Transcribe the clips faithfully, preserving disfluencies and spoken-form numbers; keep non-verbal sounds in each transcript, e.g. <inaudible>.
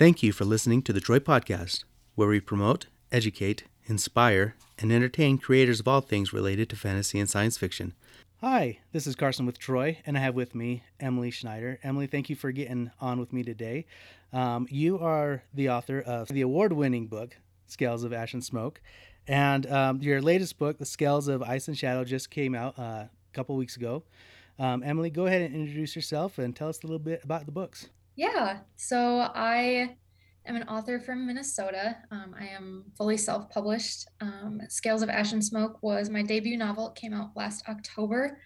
Thank you for listening to the Troy Podcast, where we promote, educate, inspire, and entertain creators of all things related to fantasy and science fiction. Hi, this is Carson with Troy, and I have with me Emily Schneider. Emily, thank you for getting on with me today. Um, you are the author of the award-winning book, Scales of Ash and Smoke, and um, your latest book, The Scales of Ice and Shadow, just came out uh, a couple weeks ago. Um, Emily, go ahead and introduce yourself and tell us a little bit about the books. Yeah, so I am an author from Minnesota. Um, I am fully self-published. Um, Scales of Ash and Smoke was my debut novel. It came out last October.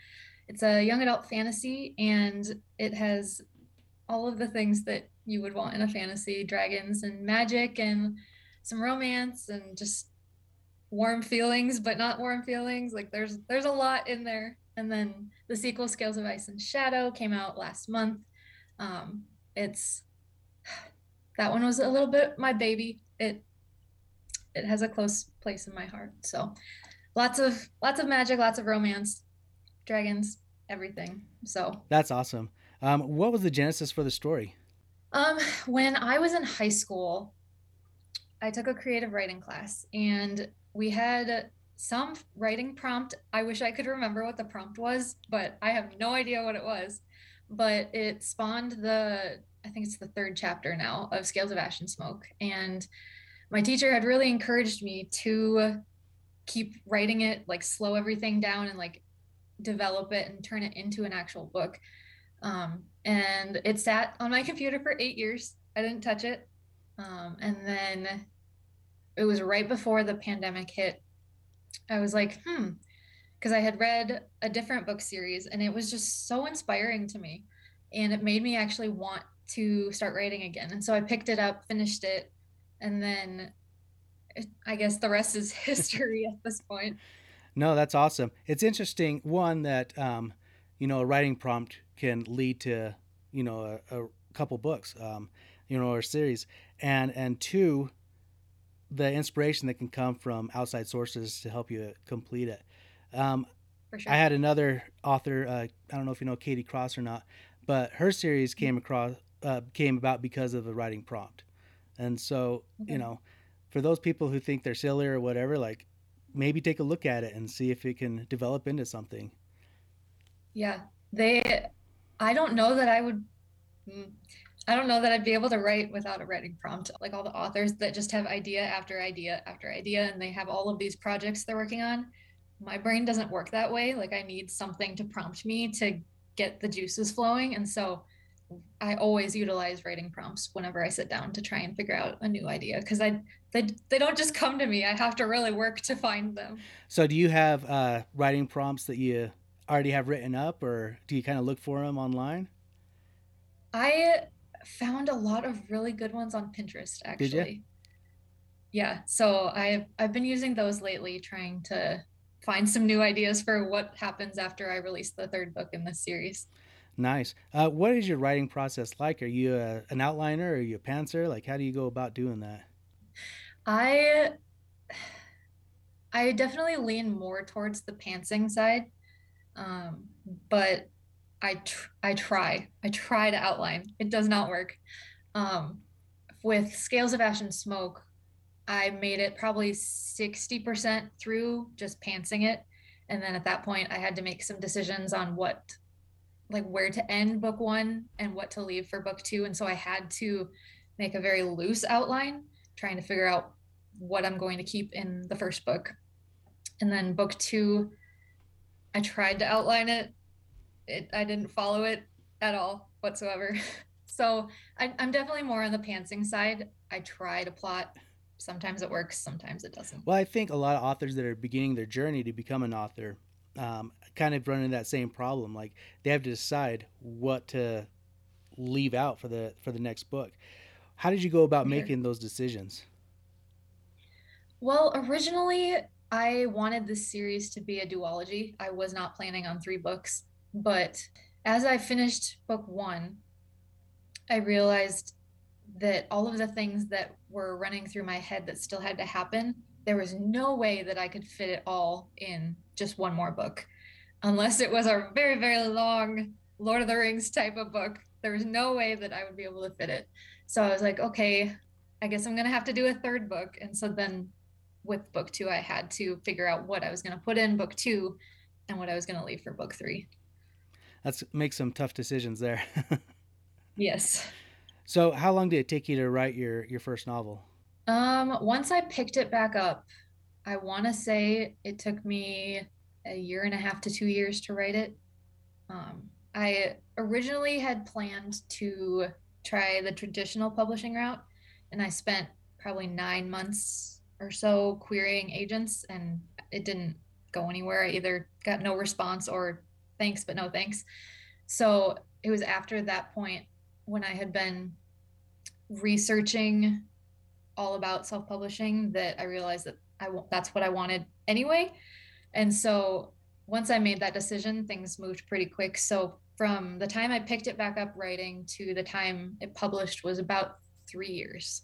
It's a young adult fantasy, and it has all of the things that you would want in a fantasy: dragons and magic and some romance and just warm feelings, but not warm feelings. Like there's there's a lot in there. And then the sequel, Scales of Ice and Shadow, came out last month. Um, it's That one was a little bit my baby. It it has a close place in my heart. So lots of lots of magic, lots of romance, dragons, everything. So that's awesome. Um, what was the genesis for the story? Um, when I was in high school, I took a creative writing class, and we had some writing prompt. I wish I could remember what the prompt was, but I have no idea what it was. But it spawned the I think it's the third chapter now of Scales of Ash and Smoke. And my teacher had really encouraged me to keep writing it, like slow everything down and like develop it and turn it into an actual book. Um, and it sat on my computer for eight years. I didn't touch it. Um, and then it was right before the pandemic hit. I was like, hmm, because I had read a different book series and it was just so inspiring to me. And it made me actually want to start writing again. And so I picked it up, finished it, and then it, I guess the rest is history at this point. No, that's awesome. It's interesting, one, that, um, you know, a writing prompt can lead to, you know, a, a couple books, um, you know, or series. And, and two, the inspiration that can come from outside sources to help you complete it. Um, For sure. I had another author, uh, I don't know if you know Katie Cross or not, but her series came across uh, came about because of a writing prompt. And so, okay. you know, for those people who think they're silly or whatever, like maybe take a look at it and see if it can develop into something. Yeah. They, I don't know that I would, I don't know that I'd be able to write without a writing prompt. Like all the authors that just have idea after idea after idea, and they have all of these projects they're working on. My brain doesn't work that way. Like I need something to prompt me to get the juices flowing. And so I always utilize writing prompts whenever I sit down to try and figure out a new idea. Cause I, they, they don't just come to me. I have to really work to find them. So do you have uh writing prompts that you already have written up, or do you kind of look for them online? I found a lot of really good ones on Pinterest, actually. Did you? Yeah. So I've, I've been using those lately, trying to find some new ideas for what happens after I release the third book in this series. Nice. Uh, what is your writing process like? Are you a, an outliner? Are you a pantser? Like, how do you go about doing that? I, I definitely lean more towards the pantsing side. Um, but I, tr- I try, I try to outline. It does not work. Um, with Scales of Ash and Smoke, I made it probably sixty percent through just pantsing it. And then at that point I had to make some decisions on what, like where to end book one and what to leave for book two. And so I had to make a very loose outline, trying to figure out what I'm going to keep in the first book. And then book two, I tried to outline it. It I didn't follow it at all whatsoever. So I, I'm definitely more on the pantsing side. I try to plot. Sometimes it works, sometimes it doesn't. Well, I think a lot of authors that are beginning their journey to become an author um, kind of run into that same problem. Like they have to decide what to leave out for the for the next book. How did you go about Here. making those decisions? Well, originally I wanted this series to be a duology. I was not planning on three books, but as I finished book one, I realized that all of the things that were running through my head that still had to happen, there was no way that I could fit it all in just one more book, unless it was a very, very long Lord of the Rings type of book. There was no way that I would be able to fit it. So I was like, okay, I guess I'm going to have to do a third book. And so then with book two, I had to figure out what I was going to put in book two and what I was going to leave for book three. That's make some tough decisions there. Yes. So how long did it take you to write your, your first novel? Um, once I picked it back up, I want to say it took me a year and a half to two years to write it. Um, I originally had planned to try the traditional publishing route, and I spent probably nine months or so querying agents, and it didn't go anywhere. I either got no response or thanks, but no thanks. So it was after that point when I had been researching all about self-publishing that I realized that I w- that's what I wanted anyway. And so once I made that decision, things moved pretty quick. So from the time I picked it back up writing to the time it published was about three years.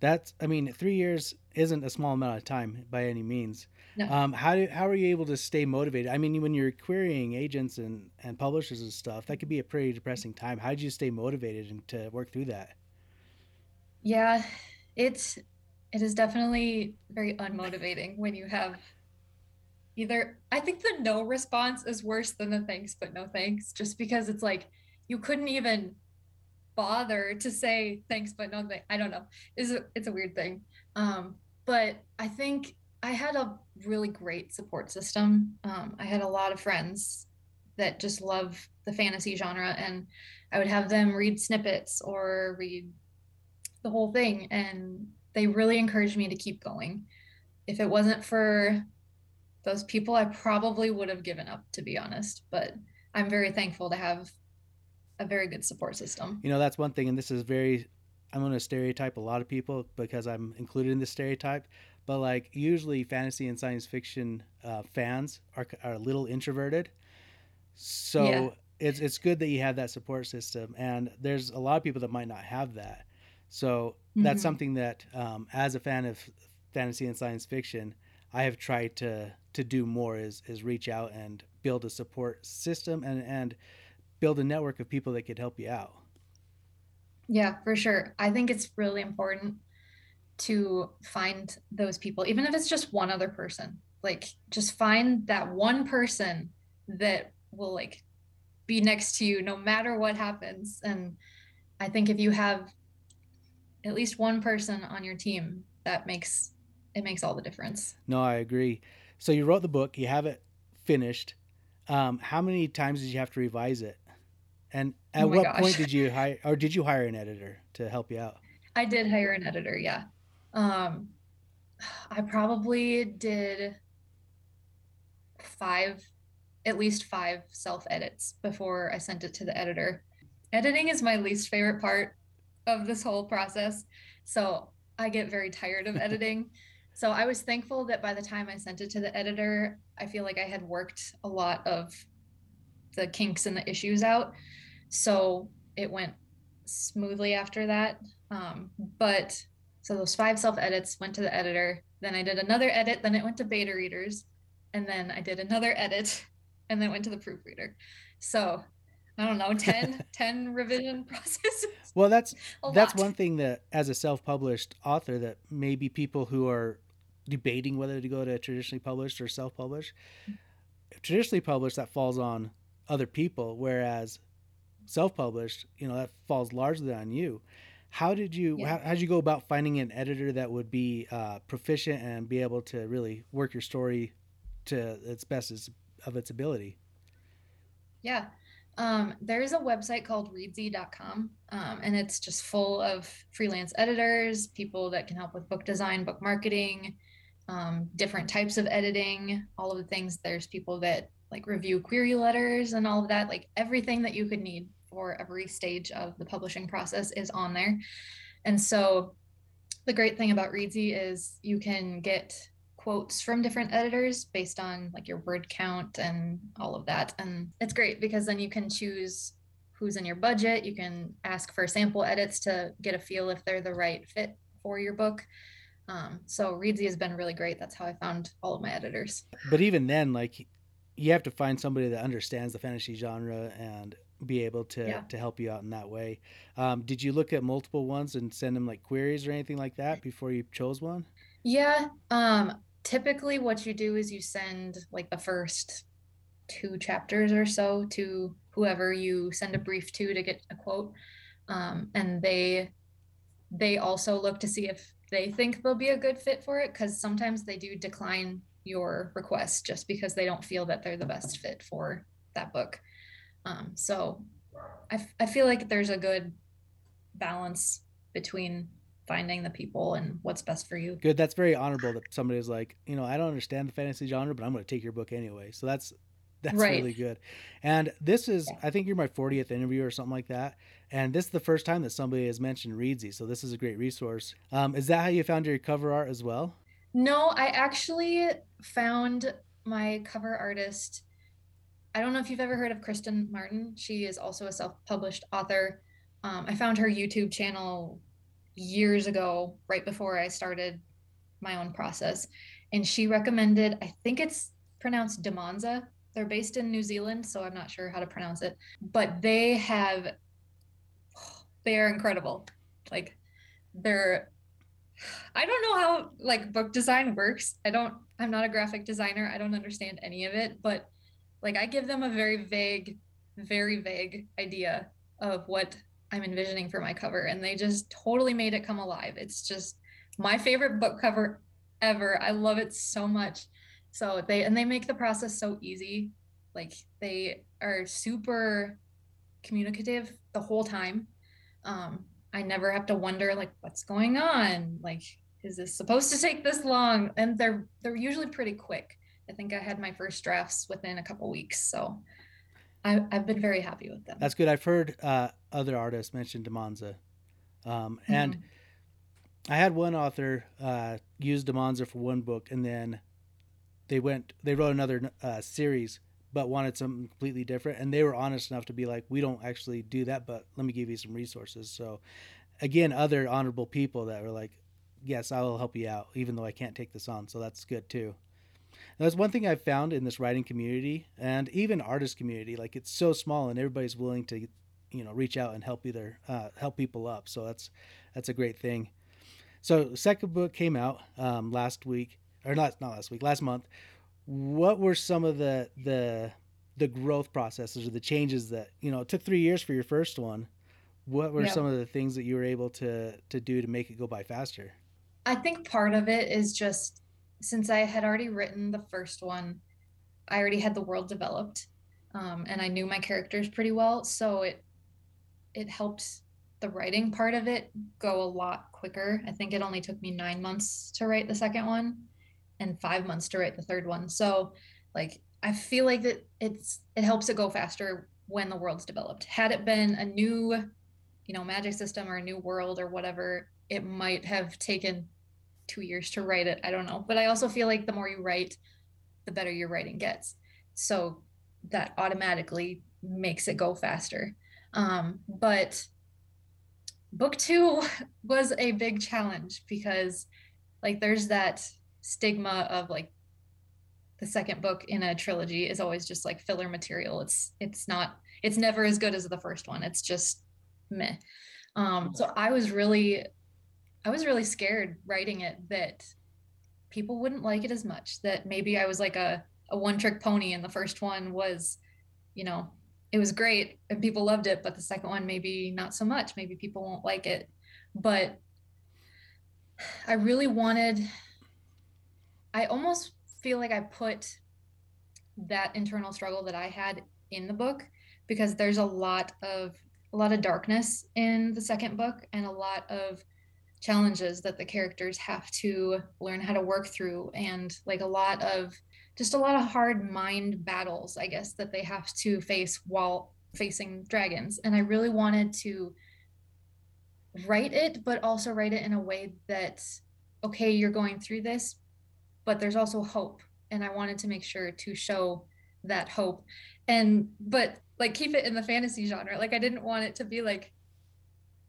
That's, I mean, three years isn't a small amount of time by any means. No. Um, how do, how are you able to stay motivated? I mean, when you're querying agents and, and publishers and stuff, that could be a pretty depressing time. How did you stay motivated and to work through that? Yeah, it's, it is definitely very unmotivating when you have either, I think the no response is worse than the thanks, but no thanks, just because it's like, you couldn't even bother to say thanks, but no thanks. I don't know. It's a, it's a weird thing. Um, but I think I had a really great support system. Um, I had a lot of friends that just love the fantasy genre, and I would have them read snippets or read the whole thing, and they really encouraged me to keep going. If it wasn't for those people, I probably would have given up, to be honest, but I'm very thankful to have a very good support system. You know, that's one thing, and this is very, I'm going to stereotype a lot of people because I'm included in this stereotype, but like usually fantasy and science fiction uh, fans are, are a little introverted. So yeah. it's it's good that you have that support system, and there's a lot of people that might not have that. So that's mm-hmm. something that um, as a fan of fantasy and science fiction, I have tried to, to do more is, is reach out and build a support system and, and build a network of people that could help you out. Yeah, for sure. I think it's really important to find those people, even if it's just one other person, like just find that one person that will like be next to you no matter what happens. And I think if you have at least one person on your team, that makes, it makes all the difference. No, I agree. So you wrote the book, you have it finished. Um, how many times did you have to revise it? And at oh what gosh. point did you hire, or did you hire an editor to help you out? I did hire an editor. Yeah. Um, I probably did five, at least five self edits before I sent it to the editor. Editing is my least favorite part of this whole process. So I get very tired of editing. So I was thankful that by the time I sent it to the editor, I feel like I had worked a lot of the kinks and the issues out. So it went smoothly after that. Um, but so those five self edits went to the editor. Then I did another edit. Then it went to beta readers. And then I did another edit, and then went to the proofreader. So I don't know, ten, <laughs> ten revision processes. Well, that's that's one thing that as a self-published author that maybe people who are debating whether to go to traditionally published or self-published, traditionally published, that falls on other people, whereas self-published, you know, that falls largely on you. How did you, yeah. how, how did you go about finding an editor that would be uh, proficient and be able to really work your story to its best as, of its ability? Yeah. Um, there's a website called Reedsy dot com, um, and it's just full of freelance editors, people that can help with book design, book marketing, um, different types of editing, all of the things. There's people that like review query letters and all of that, like everything that you could need for every stage of the publishing process is on there. And so the great thing about Reedsy is you can get quotes from different editors based on like your word count and all of that. And it's great because then you can choose who's in your budget. You can ask for sample edits to get a feel if they're the right fit for your book. Um, so Reedsy has been really great. That's how I found all of my editors. But even then, like you have to find somebody that understands the fantasy genre and be able to, yeah. to help you out in that way. Um, did you look at multiple ones and send them like queries or anything like that before you chose one? Yeah. Um, typically what you do is you send like the first two chapters or so to whoever you send a brief to, to get a quote. Um, and they, they also look to see if they think they'll be a good fit for it. Cause sometimes they do decline your request just because they don't feel that they're the best fit for that book. Um, so I, f- I feel like there's a good balance between finding the people and what's best for you. Good. That's very honorable that somebody is like, you know, I don't understand the fantasy genre, but I'm going to take your book anyway. So that's, that's right. Really good. And this is, yeah. I think you're my fortieth interview or something like that. And this is the first time that somebody has mentioned Reedsy. So this is a great resource. Um, is that how you found your cover art as well? No, I actually found my cover artist. I don't know if you've ever heard of Kristen Martin. She is also a self-published author. Um, I found her YouTube channel years ago, right before I started my own process. And she recommended, I think it's pronounced Demonza. They're based in New Zealand, so I'm not sure how to pronounce it. But they have, they are incredible. Like they're, I don't know how like book design works. I don't, I'm not a graphic designer. I don't understand any of it, but like I give them a very vague, very vague idea of what I'm envisioning for my cover. And they just totally made it come alive. It's just my favorite book cover ever. I love it so much. So they, and they make the process so easy. Like they are super communicative the whole time. Um, I never have to wonder like, what's going on? Like, is this supposed to take this long? And they're, they're usually pretty quick. I think I had my first drafts within a couple weeks. So I, I've been very happy with them. That's good. I've heard uh, other artists mention Demonza. Um, mm-hmm. And I had one author uh, use Demonza for one book, and then they went, they wrote another uh, series, but wanted something completely different. And they were honest enough to be like, we don't actually do that, but let me give you some resources. So again, other honorable people that were like, yes, I will help you out, even though I can't take this on. So that's good too. That's one thing I've found in this writing community and even artist community. Like it's so small and everybody's willing to, you know, reach out and help either, uh, help people up. So that's, that's a great thing. So the second book came out um, last week or not, not last week, last month. What were some of the, the, the growth processes or the changes that, you know, it took three years for your first one. What were yeah. some of the things that you were able to, to do to make it go by faster? I think part of it is just, since I had already written the first one, I already had the world developed, um, and I knew my characters pretty well. So it it helped the writing part of it go a lot quicker. I think it only took me nine months to write the second one and five months to write the third one. So like, I feel like that it's it helps it go faster when the world's developed. Had it been a new, you know, magic system or a new world or whatever, it might have taken two years to write it. I don't know. But I also feel like the more you write, the better your writing gets. So that automatically makes it go faster. Um, but book two was a big challenge because like there's that stigma of like the second book in a trilogy is always just like filler material. It's, it's not, it's never as good as the first one. It's just meh. Um, so I was really I was really scared writing it that people wouldn't like it as much, that maybe I was like a, a one trick pony and the first one was, you know, it was great and people loved it, but the second one, maybe not so much, maybe people won't like it. But I really wanted, I almost feel like I put that internal struggle that I had in the book, because there's a lot of, a lot of darkness in the second book and a lot of challenges that the characters have to learn how to work through, and like a lot of just a lot of hard mind battles, I guess, that they have to face while facing dragons. And I really wanted to write it, but also write it in a way that, okay, you're going through this, but there's also hope. And I wanted to make sure to show that hope, and but like keep it in the fantasy genre. Like I didn't want it to be like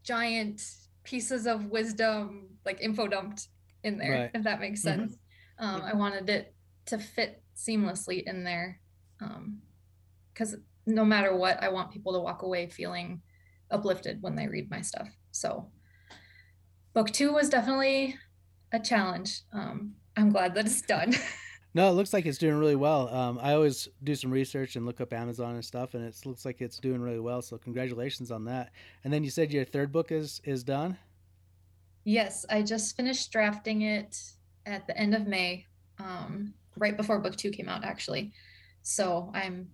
giant pieces of wisdom, like info dumped in there, right. If that makes sense. Mm-hmm. Um, I wanted it to fit seamlessly in there. Um, cause no matter what, I want people to walk away feeling uplifted when they read my stuff. So book two was definitely a challenge. Um, I'm glad that it's done. No, it looks like it's doing really well. Um, I always do some research and look up Amazon and stuff, and it looks like it's doing really well. So congratulations on that. And then you said your third book is, is done? Yes, I just finished drafting it at the end of May, um, right before book two came out, actually. So I'm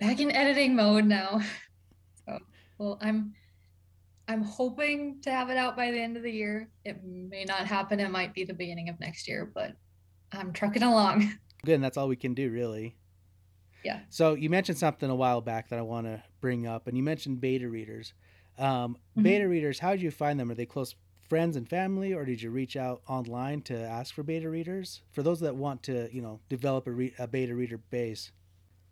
back in editing mode now. So, well, I'm I'm hoping to have it out by the end of the year. It may not happen. It might be the beginning of next year, but I'm trucking along. Good, and that's all we can do, really. Yeah. So you mentioned something a while back that I want to bring up, and you mentioned beta readers. Um, mm-hmm. Beta readers, how did you find them? Are they close friends and family, or did you reach out online to ask for beta readers? For those that want to, you know, develop a, re- a beta reader base.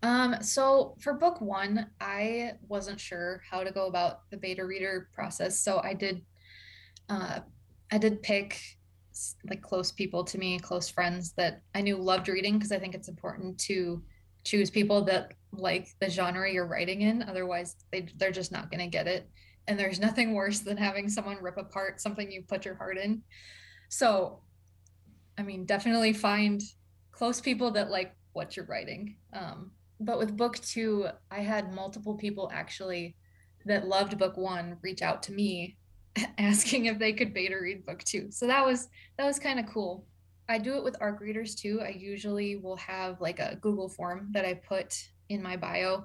Um, so for book one, I wasn't sure how to go about the beta reader process. So I did, uh, I did pick like close people to me, close friends that I knew loved reading, because I think it's important to choose people that like the genre you're writing in. Otherwise, they, they're just not going to get it. And there's nothing worse than having someone rip apart something you put your heart in. So, I mean, definitely find close people that like what you're writing. Um, but with book two, I had multiple people actually that loved book one reach out to me asking if they could beta read book two. So that was, that was kind of cool. I do it with ARC readers too. I usually will have like a Google form that I put in my bio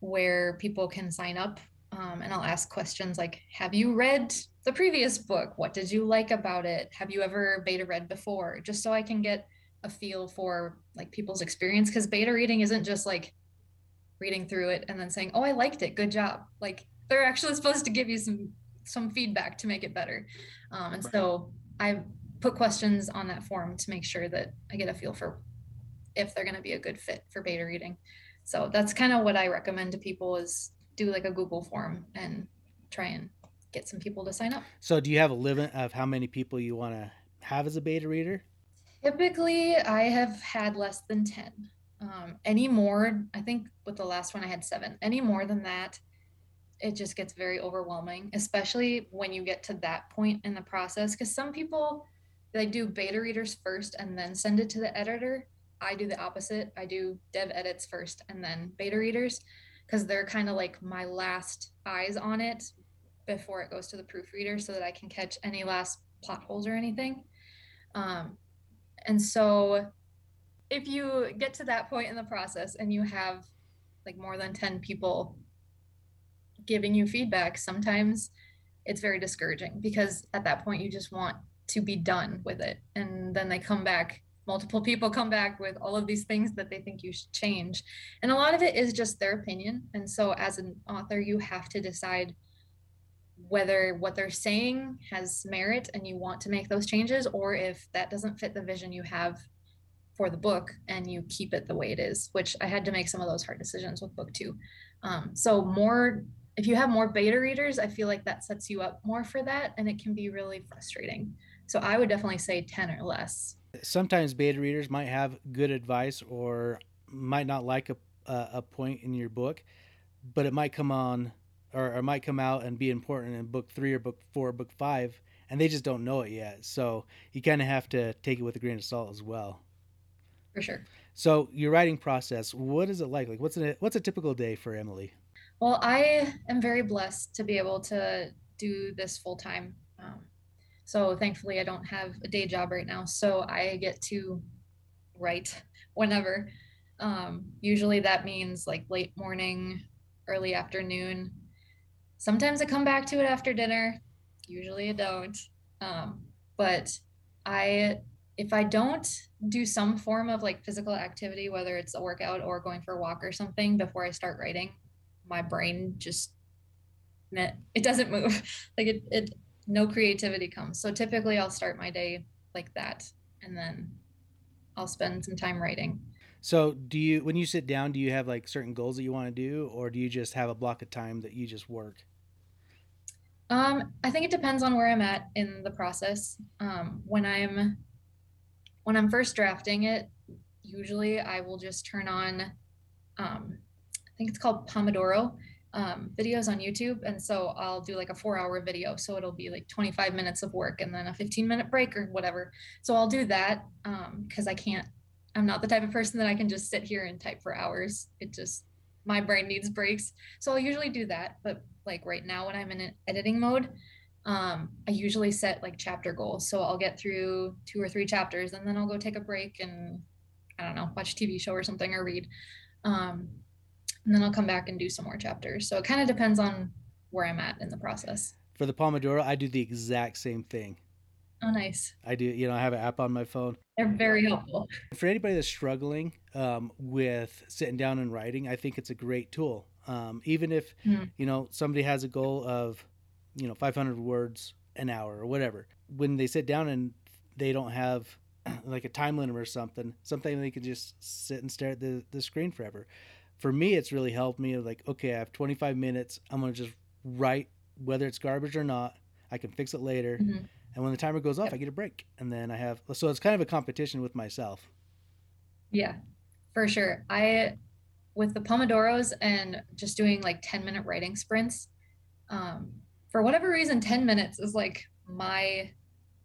where people can sign up. Um, and I'll ask questions like, have you read the previous book? What did you like about it? Have you ever beta read before? Just so I can get a feel for like people's experience. Because beta reading isn't just like reading through it and then saying, oh, I liked it. Good job. Like they're actually supposed to give you some some feedback to make it better. Um, and so I put questions on that form to make sure that I get a feel for if they're going to be a good fit for beta reading. So that's kind of what I recommend to people is do like a Google form and try and get some people to sign up. So do you have a limit of how many people you want to have as a beta reader? Typically, I have had less than ten. Um, any more, I think with the last one I had seven. Any more than that, it just gets very overwhelming, especially when you get to that point in the process. Because some people, they do beta readers first and then send it to the editor. I do the opposite. I do dev edits first and then beta readers, because they're kind of like my last eyes on it before it goes to the proofreader so that I can catch any last plot holes or anything. Um, and so if you get to that point in the process and you have like more than ten people giving you feedback, sometimes it's very discouraging because at that point you just want to be done with it. And then they come back, multiple people come back with all of these things that they think you should change. And a lot of it is just their opinion. And so as an author, you have to decide whether what they're saying has merit and you want to make those changes, or if that doesn't fit the vision you have for the book and you keep it the way it is, which I had to make some of those hard decisions with book two. Um, so more, if you have more beta readers, I feel like that sets you up more for that, and it can be really frustrating. So I would definitely say ten or less. Sometimes beta readers might have good advice or might not like a uh, a point in your book, but it might come on or, or might come out and be important in book three or book four, or book five, and they just don't know it yet. So you kind of have to take it with a grain of salt as well. For sure. So your writing process, what is it like? Like what's a, what's a typical day for Emily? Well, I am very blessed to be able to do this full time. Um, So thankfully I don't have a day job right now. So I get to write whenever. Um, usually that means like late morning, early afternoon. Sometimes I come back to it after dinner. Usually I don't. Um, but I, if I don't do some form of like physical activity, whether it's a workout or going for a walk or something before I start writing, my brain just, it doesn't move. Like it, it, no creativity comes. So typically I'll start my day like that, and then I'll spend some time writing. So do you, when you sit down, do you have like certain goals that you want to do, or do you just have a block of time that you just work? Um, I think it depends on where I'm at in the process. Um, when I'm, when I'm first drafting it, usually I will just turn on um, think it's called Pomodoro um, videos on YouTube. And so I'll do like a four hour video. So it'll be like twenty-five minutes of work and then a fifteen minute break or whatever. So I'll do that because um, I can't, I'm not the type of person that I can just sit here and type for hours. It just, my brain needs breaks. So I'll usually do that. But like right now when I'm in editing mode, um, I usually set like chapter goals. So I'll get through two or three chapters and then I'll go take a break and I don't know, watch a T V show or something or read. Um, and then I'll come back and do some more chapters. So it kind of depends on where I'm at in the process. For the Pomodoro, I do the exact same thing. Oh, nice. I do. You know, I have an app on my phone. They're very helpful. For anybody that's struggling um, with sitting down and writing, I think it's a great tool. Um, even if, mm. you know, somebody has a goal of, you know, five hundred words an hour or whatever, when they sit down and they don't have like a time limit or something, something they can just sit and stare at the, the screen forever. For me, it's really helped me. Like, okay, I have twenty-five minutes. I'm going to just write, whether it's garbage or not. I can fix it later. Mm-hmm. And when the timer goes off, yep. I get a break. And then I have, so it's kind of a competition with myself. Yeah, for sure. I, with the Pomodoros and just doing like ten minute writing sprints, um, for whatever reason, ten minutes is like my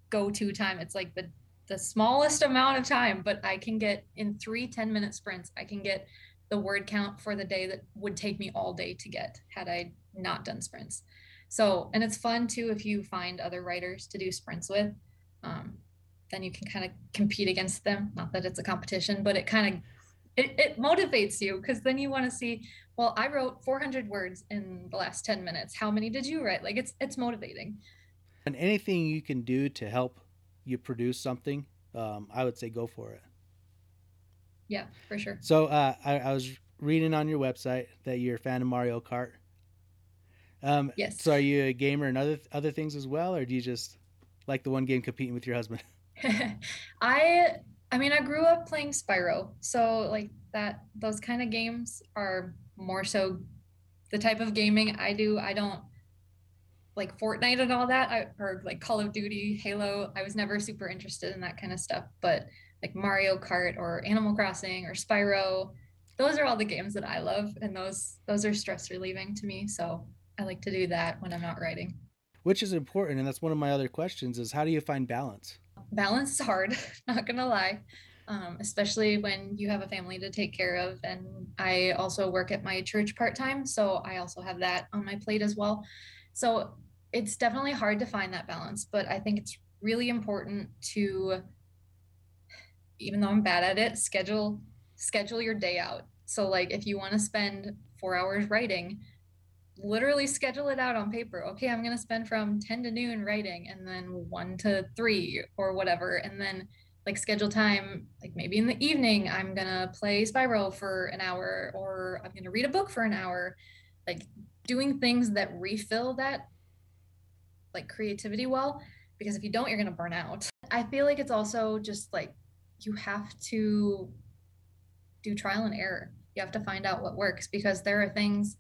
go-to time. It's like the the smallest amount of time, but I can get in three ten minute sprints. I can get the word count for the day that would take me all day to get had I not done sprints. So, and it's fun too, if you find other writers to do sprints with, um, then you can kind of compete against them. Not that it's a competition, but it kind of, it, it motivates you because then you want to see, well, I wrote four hundred words in the last ten minutes. How many did you write? Like it's, it's motivating. And anything you can do to help you produce something, um, I would say go for it. Yeah, for sure. So uh, I, I was reading on your website that you're a fan of Mario Kart. Um, yes. So are you a gamer and other other things as well, or do you just like the one game competing with your husband? I I mean, I grew up playing Spyro, so like that those kind of games are more so the type of gaming I do. I don't like Fortnite and all that, I, or like Call of Duty, Halo. I was never super interested in that kind of stuff, but like Mario Kart or Animal Crossing or Spyro, those are all the games that I love, and those those are stress relieving to me. So I like to do that when I'm not writing. Which is important, and that's one of my other questions is how do you find balance? Balance is hard, not gonna lie, um, especially when you have a family to take care of. And I also work at my church part-time, so I also have that on my plate as well. So it's definitely hard to find that balance, but I think it's really important to, even though I'm bad at it, schedule schedule your day out. So like if you want to spend four hours writing, literally schedule it out on paper. Okay, I'm going to spend from ten to noon writing and then one to three or whatever. And then like schedule time, like maybe in the evening, I'm going to play Spyro for an hour or I'm going to read a book for an hour. Like doing things that refill that like creativity well, because if you don't, you're going to burn out. I feel like it's also just like you have to do trial and error. You have to find out what works because there are things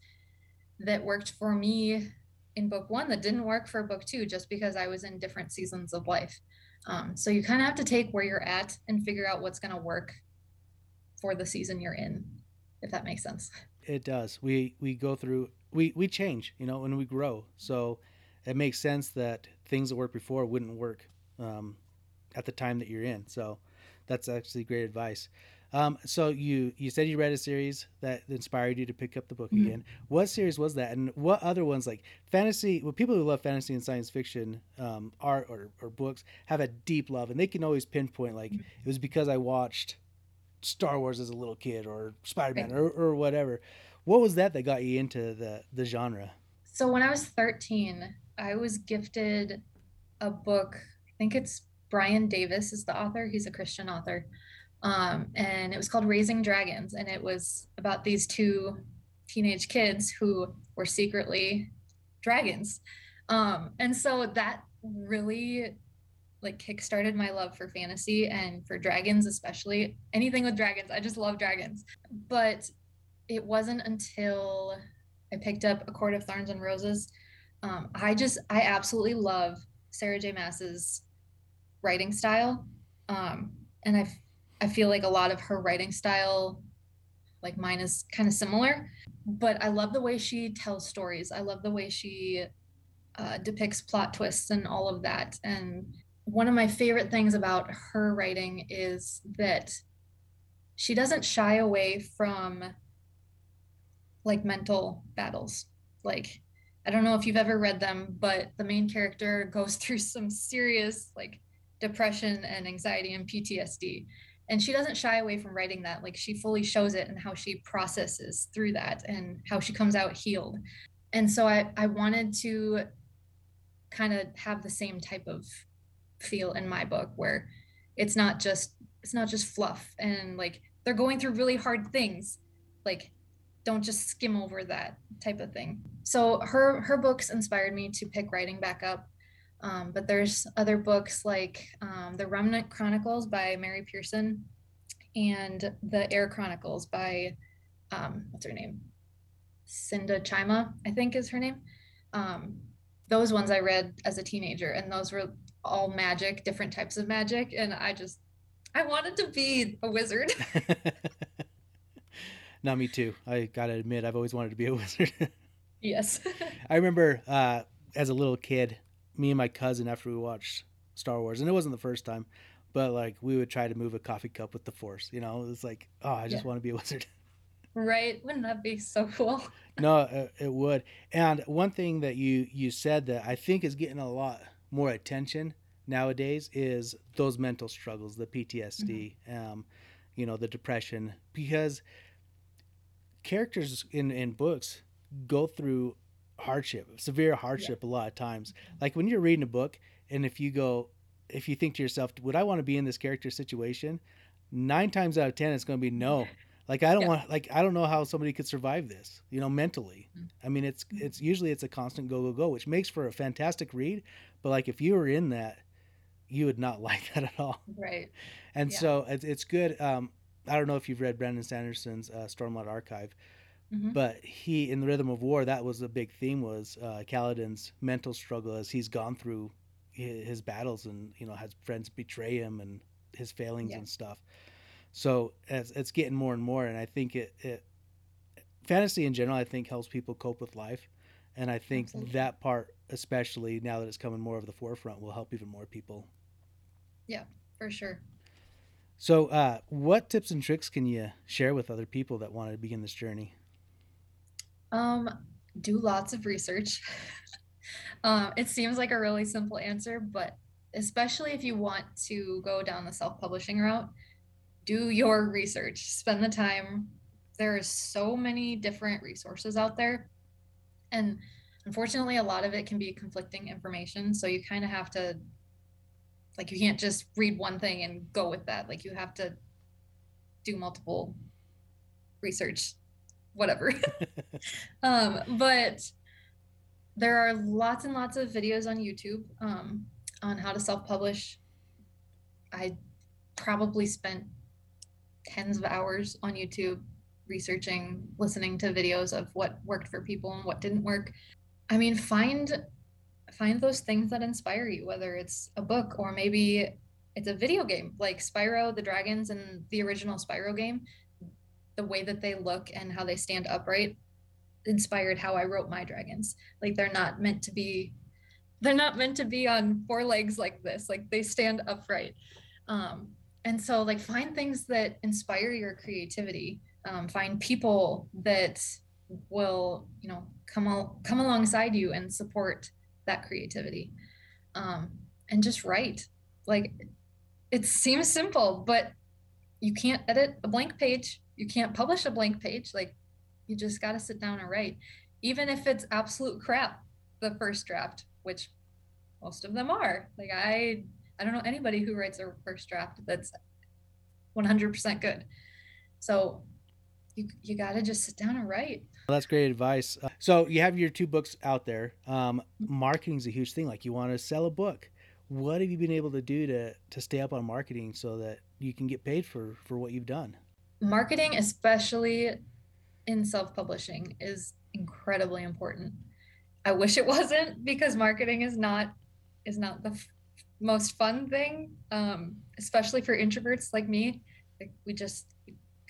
that worked for me in book one that didn't work for book two just because I was in different seasons of life. Um, so you kind of have to take where you're at and figure out what's going to work for the season you're in, if that makes sense. It does. We we go through, we, we change, you know, and we grow. So it makes sense that things that worked before wouldn't work um, at the time that you're in. So that's actually great advice. Um, so you, you said you read a series that inspired you to pick up the book mm-hmm. again. What series was that? And what other ones like fantasy, well, people who love fantasy and science fiction, um, art or, or books have a deep love and they can always pinpoint, like mm-hmm. it was because I watched Star Wars as a little kid or Spider-Man right. or, or whatever. What was that that got you into the, the genre? So when I was thirteen, I was gifted a book. I think it's Brian Davis is the author. He's a Christian author. Um, and it was called Raising Dragons. And it was about these two teenage kids who were secretly dragons. Um, and so that really like kickstarted my love for fantasy and for dragons, especially anything with dragons. I just love dragons. But it wasn't until I picked up A Court of Thorns and Roses. Um, I just, I absolutely love Sarah J. Maas's writing style. Um, and I've I feel like a lot of her writing style like mine is kind of similar, but I love the way she tells stories. I love the way she uh, depicts plot twists and all of that. And one of my favorite things about her writing is that she doesn't shy away from like mental battles. Like, I don't know if you've ever read them, but the main character goes through some serious like depression and anxiety and P T S D. And she doesn't shy away from writing that. Like, she fully shows it and how she processes through that and how she comes out healed. And so I, I wanted to kind of have the same type of feel in my book, where it's not just, it's not just fluff and like they're going through really hard things. Like, don't just skim over that type of thing. So her, her books inspired me to pick writing back up. Um, but there's other books like um, The Remnant Chronicles by Mary Pearson and The Air Chronicles by, um, what's her name? Cinda Chima, I think is her name. Um, those ones I read as a teenager, and those were all magic, different types of magic. And I just, I wanted to be a wizard. No, me too. I gotta admit, I've always wanted to be a wizard. Yes. I remember uh, as a little kid, me and my cousin, after we watched Star Wars, and it wasn't the first time, but like we would try to move a coffee cup with the Force, you know, it's like, oh, I just yeah. want to be a wizard. Right. Wouldn't that be so cool? No, uh, it would. And one thing that you, you said that I think is getting a lot more attention nowadays is those mental struggles, the P T S D, mm-hmm. um, you know, the depression, because characters in, in books go through hardship, severe hardship yeah. a lot of times. Like when you're reading a book, and if you go, if you think to yourself, would I want to be in this character situation? Nine times out of ten, it's going to be no. Like, I don't yeah. want, like, I don't know how somebody could survive this, you know, mentally. Mm-hmm. I mean, it's, it's usually it's a constant go, go, go, which makes for a fantastic read. But like, if you were in that, you would not like that at all. Right. And yeah. so it's, it's good. Um, I don't know if you've read Brandon Sanderson's uh, Stormlight Archive, mm-hmm. but he, in The Rhythm of War, that was the big theme, was uh, Kaladin's mental struggle as he's gone through his, his battles and, you know, has friends betray him and his failings yeah. and stuff. So as, it's getting more and more, and I think it, it, fantasy in general, I think helps people cope with life. And I think Absolutely. That part, especially now that it's coming more of the forefront, will help even more people. Yeah, for sure. So uh, what tips and tricks can you share with other people that want to begin this journey? Um, do lots of research. um, it seems like a really simple answer, but especially if you want to go down the self-publishing route, do your research, spend the time. There are so many different resources out there. And unfortunately, a lot of it can be conflicting information. So you kind of have to, like, you can't just read one thing and go with that. Like, you have to do multiple research, whatever. um, but there are lots and lots of videos on YouTube um, on how to self-publish. I probably spent tens of hours on YouTube researching, listening to videos of what worked for people and what didn't work. I mean, find... find those things that inspire you, whether it's a book or maybe it's a video game like Spyro, the dragons and the original Spyro game. The way that they look and how they stand upright inspired how I wrote my dragons. Like, they're not meant to be, they're not meant to be on four legs like this. Like, they stand upright. Um, and so like, find things that inspire your creativity. Um, find people that will, you know, come al- come alongside you and support that creativity, um, and just write. Like, it seems simple, but you can't edit a blank page. You can't publish a blank page. Like, you just got to sit down and write, even if it's absolute crap, the first draft, which most of them are. Like, I, I don't know anybody who writes a first draft that's one hundred percent good. So you, you got to just sit down and write. Well, that's great advice. Uh, so you have your two books out there. Um, marketing's a huge thing. Like, you want to sell a book. What have you been able to do to, to stay up on marketing so that you can get paid for, for what you've done? Marketing, especially in self-publishing, is incredibly important. I wish it wasn't, because marketing is not, is not the f- most fun thing, um, especially for introverts like me. Like, we just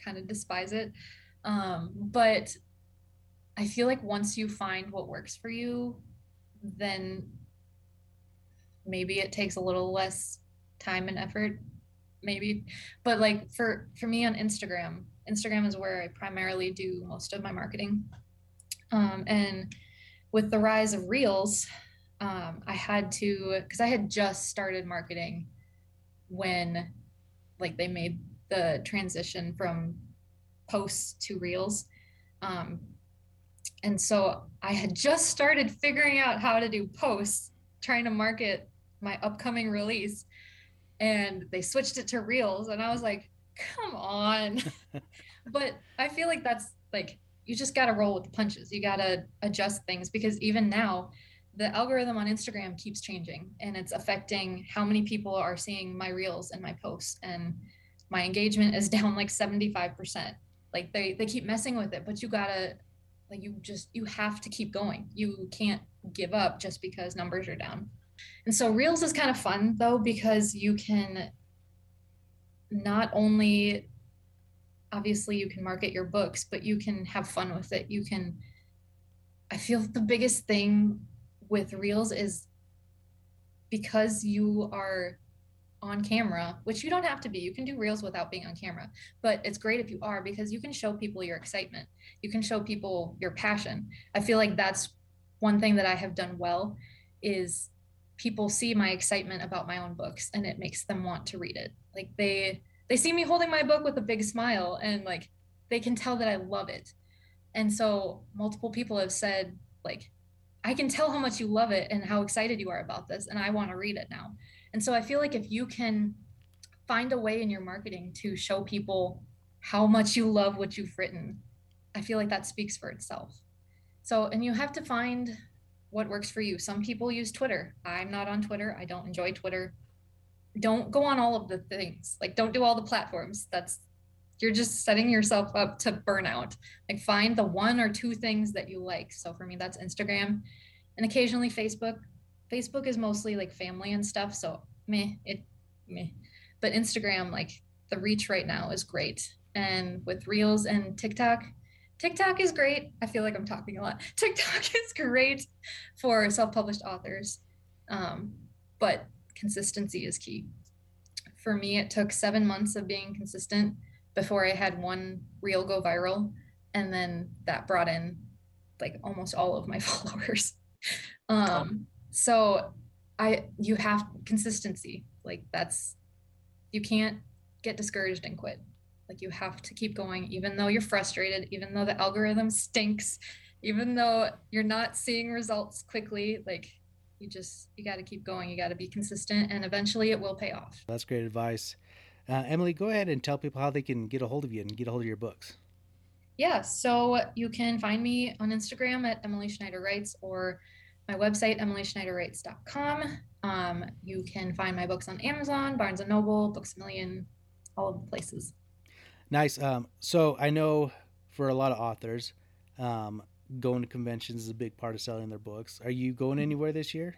kind of despise it. Um, but I feel like once you find what works for you, then maybe it takes a little less time and effort, maybe. But like for, for me on Instagram, Instagram is where I primarily do most of my marketing. Um, and with the rise of Reels, um, I had to, because I had just started marketing when like they made the transition from posts to Reels. Um, and so I had just started figuring out how to do posts, trying to market my upcoming release, and they switched it to Reels. And I was like, come on. But I feel like that's like, you just got to roll with the punches. You got to adjust things, because even now the algorithm on Instagram keeps changing, and it's affecting how many people are seeing my Reels and my posts, and my engagement is down like seventy-five percent. Like they, they keep messing with it, but you gotta, like, you just, you have to keep going. You can't give up just because numbers are down. And so Reels is kind of fun though, because you can not only, obviously you can market your books, but you can have fun with it. You can, I feel the biggest thing with Reels is because you are on camera, which you don't have to be, you can do Reels without being on camera, but it's great if you are, because you can show people your excitement. You can show people your passion. I feel like that's one thing that I have done well, is people see my excitement about my own books and it makes them want to read it. Like they, they see me holding my book with a big smile, and like, they can tell that I love it. And so multiple people have said, like, I can tell how much you love it and how excited you are about this, and I want to read it now. And so I feel like if you can find a way in your marketing to show people how much you love what you've written, I feel like that speaks for itself. So, and you have to find what works for you. Some people use Twitter. I'm not on Twitter. I don't enjoy Twitter. Don't go on all of the things. Like, don't do all the platforms. That's, you're just setting yourself up to burnout. Like, find the one or two things that you like. So for me, that's Instagram and occasionally Facebook. Facebook is mostly like family and stuff, so meh, it meh. But Instagram, like the reach right now is great. And with Reels and TikTok, TikTok is great. I feel like I'm talking a lot. TikTok is great for self-published authors, um, but consistency is key. For me, it took seven months of being consistent before I had one Reel go viral, and then that brought in like almost all of my followers. Um, So I, you have consistency, like that's, you can't get discouraged and quit. Like you have to keep going, even though you're frustrated, even though the algorithm stinks, even though you're not seeing results quickly, like you just, you got to keep going. You got to be consistent, and eventually it will pay off. That's great advice. Uh, Emily, go ahead and tell people how they can get a hold of you and get a hold of your books. Yeah. So you can find me on Instagram at Emily Schneider Writes, or my website, emily schneider writes dot com. Um, you can find my books on Amazon, Barnes and Noble, Books a Million, all of the places. Nice. Um, so I know for a lot of authors, um, going to conventions is a big part of selling their books. Are you going anywhere this year?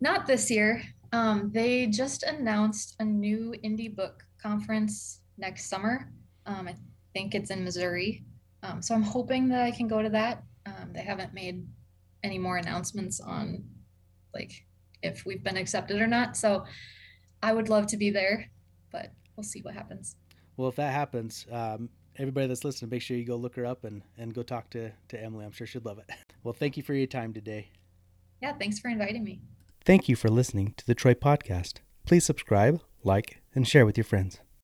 Not this year. Um, they just announced a new indie book conference next summer. Um, I think it's in Missouri. Um, so I'm hoping that I can go to that. Um, they haven't made any more announcements on like if we've been accepted or not. So I would love to be there, but we'll see what happens. Well, if that happens, um, everybody that's listening, make sure you go look her up and, and go talk to, to Emily. I'm sure she'd love it. Well, thank you for your time today. Yeah. Thanks for inviting me. Thank you for listening to the Troy Podcast. Please subscribe, like, and share with your friends.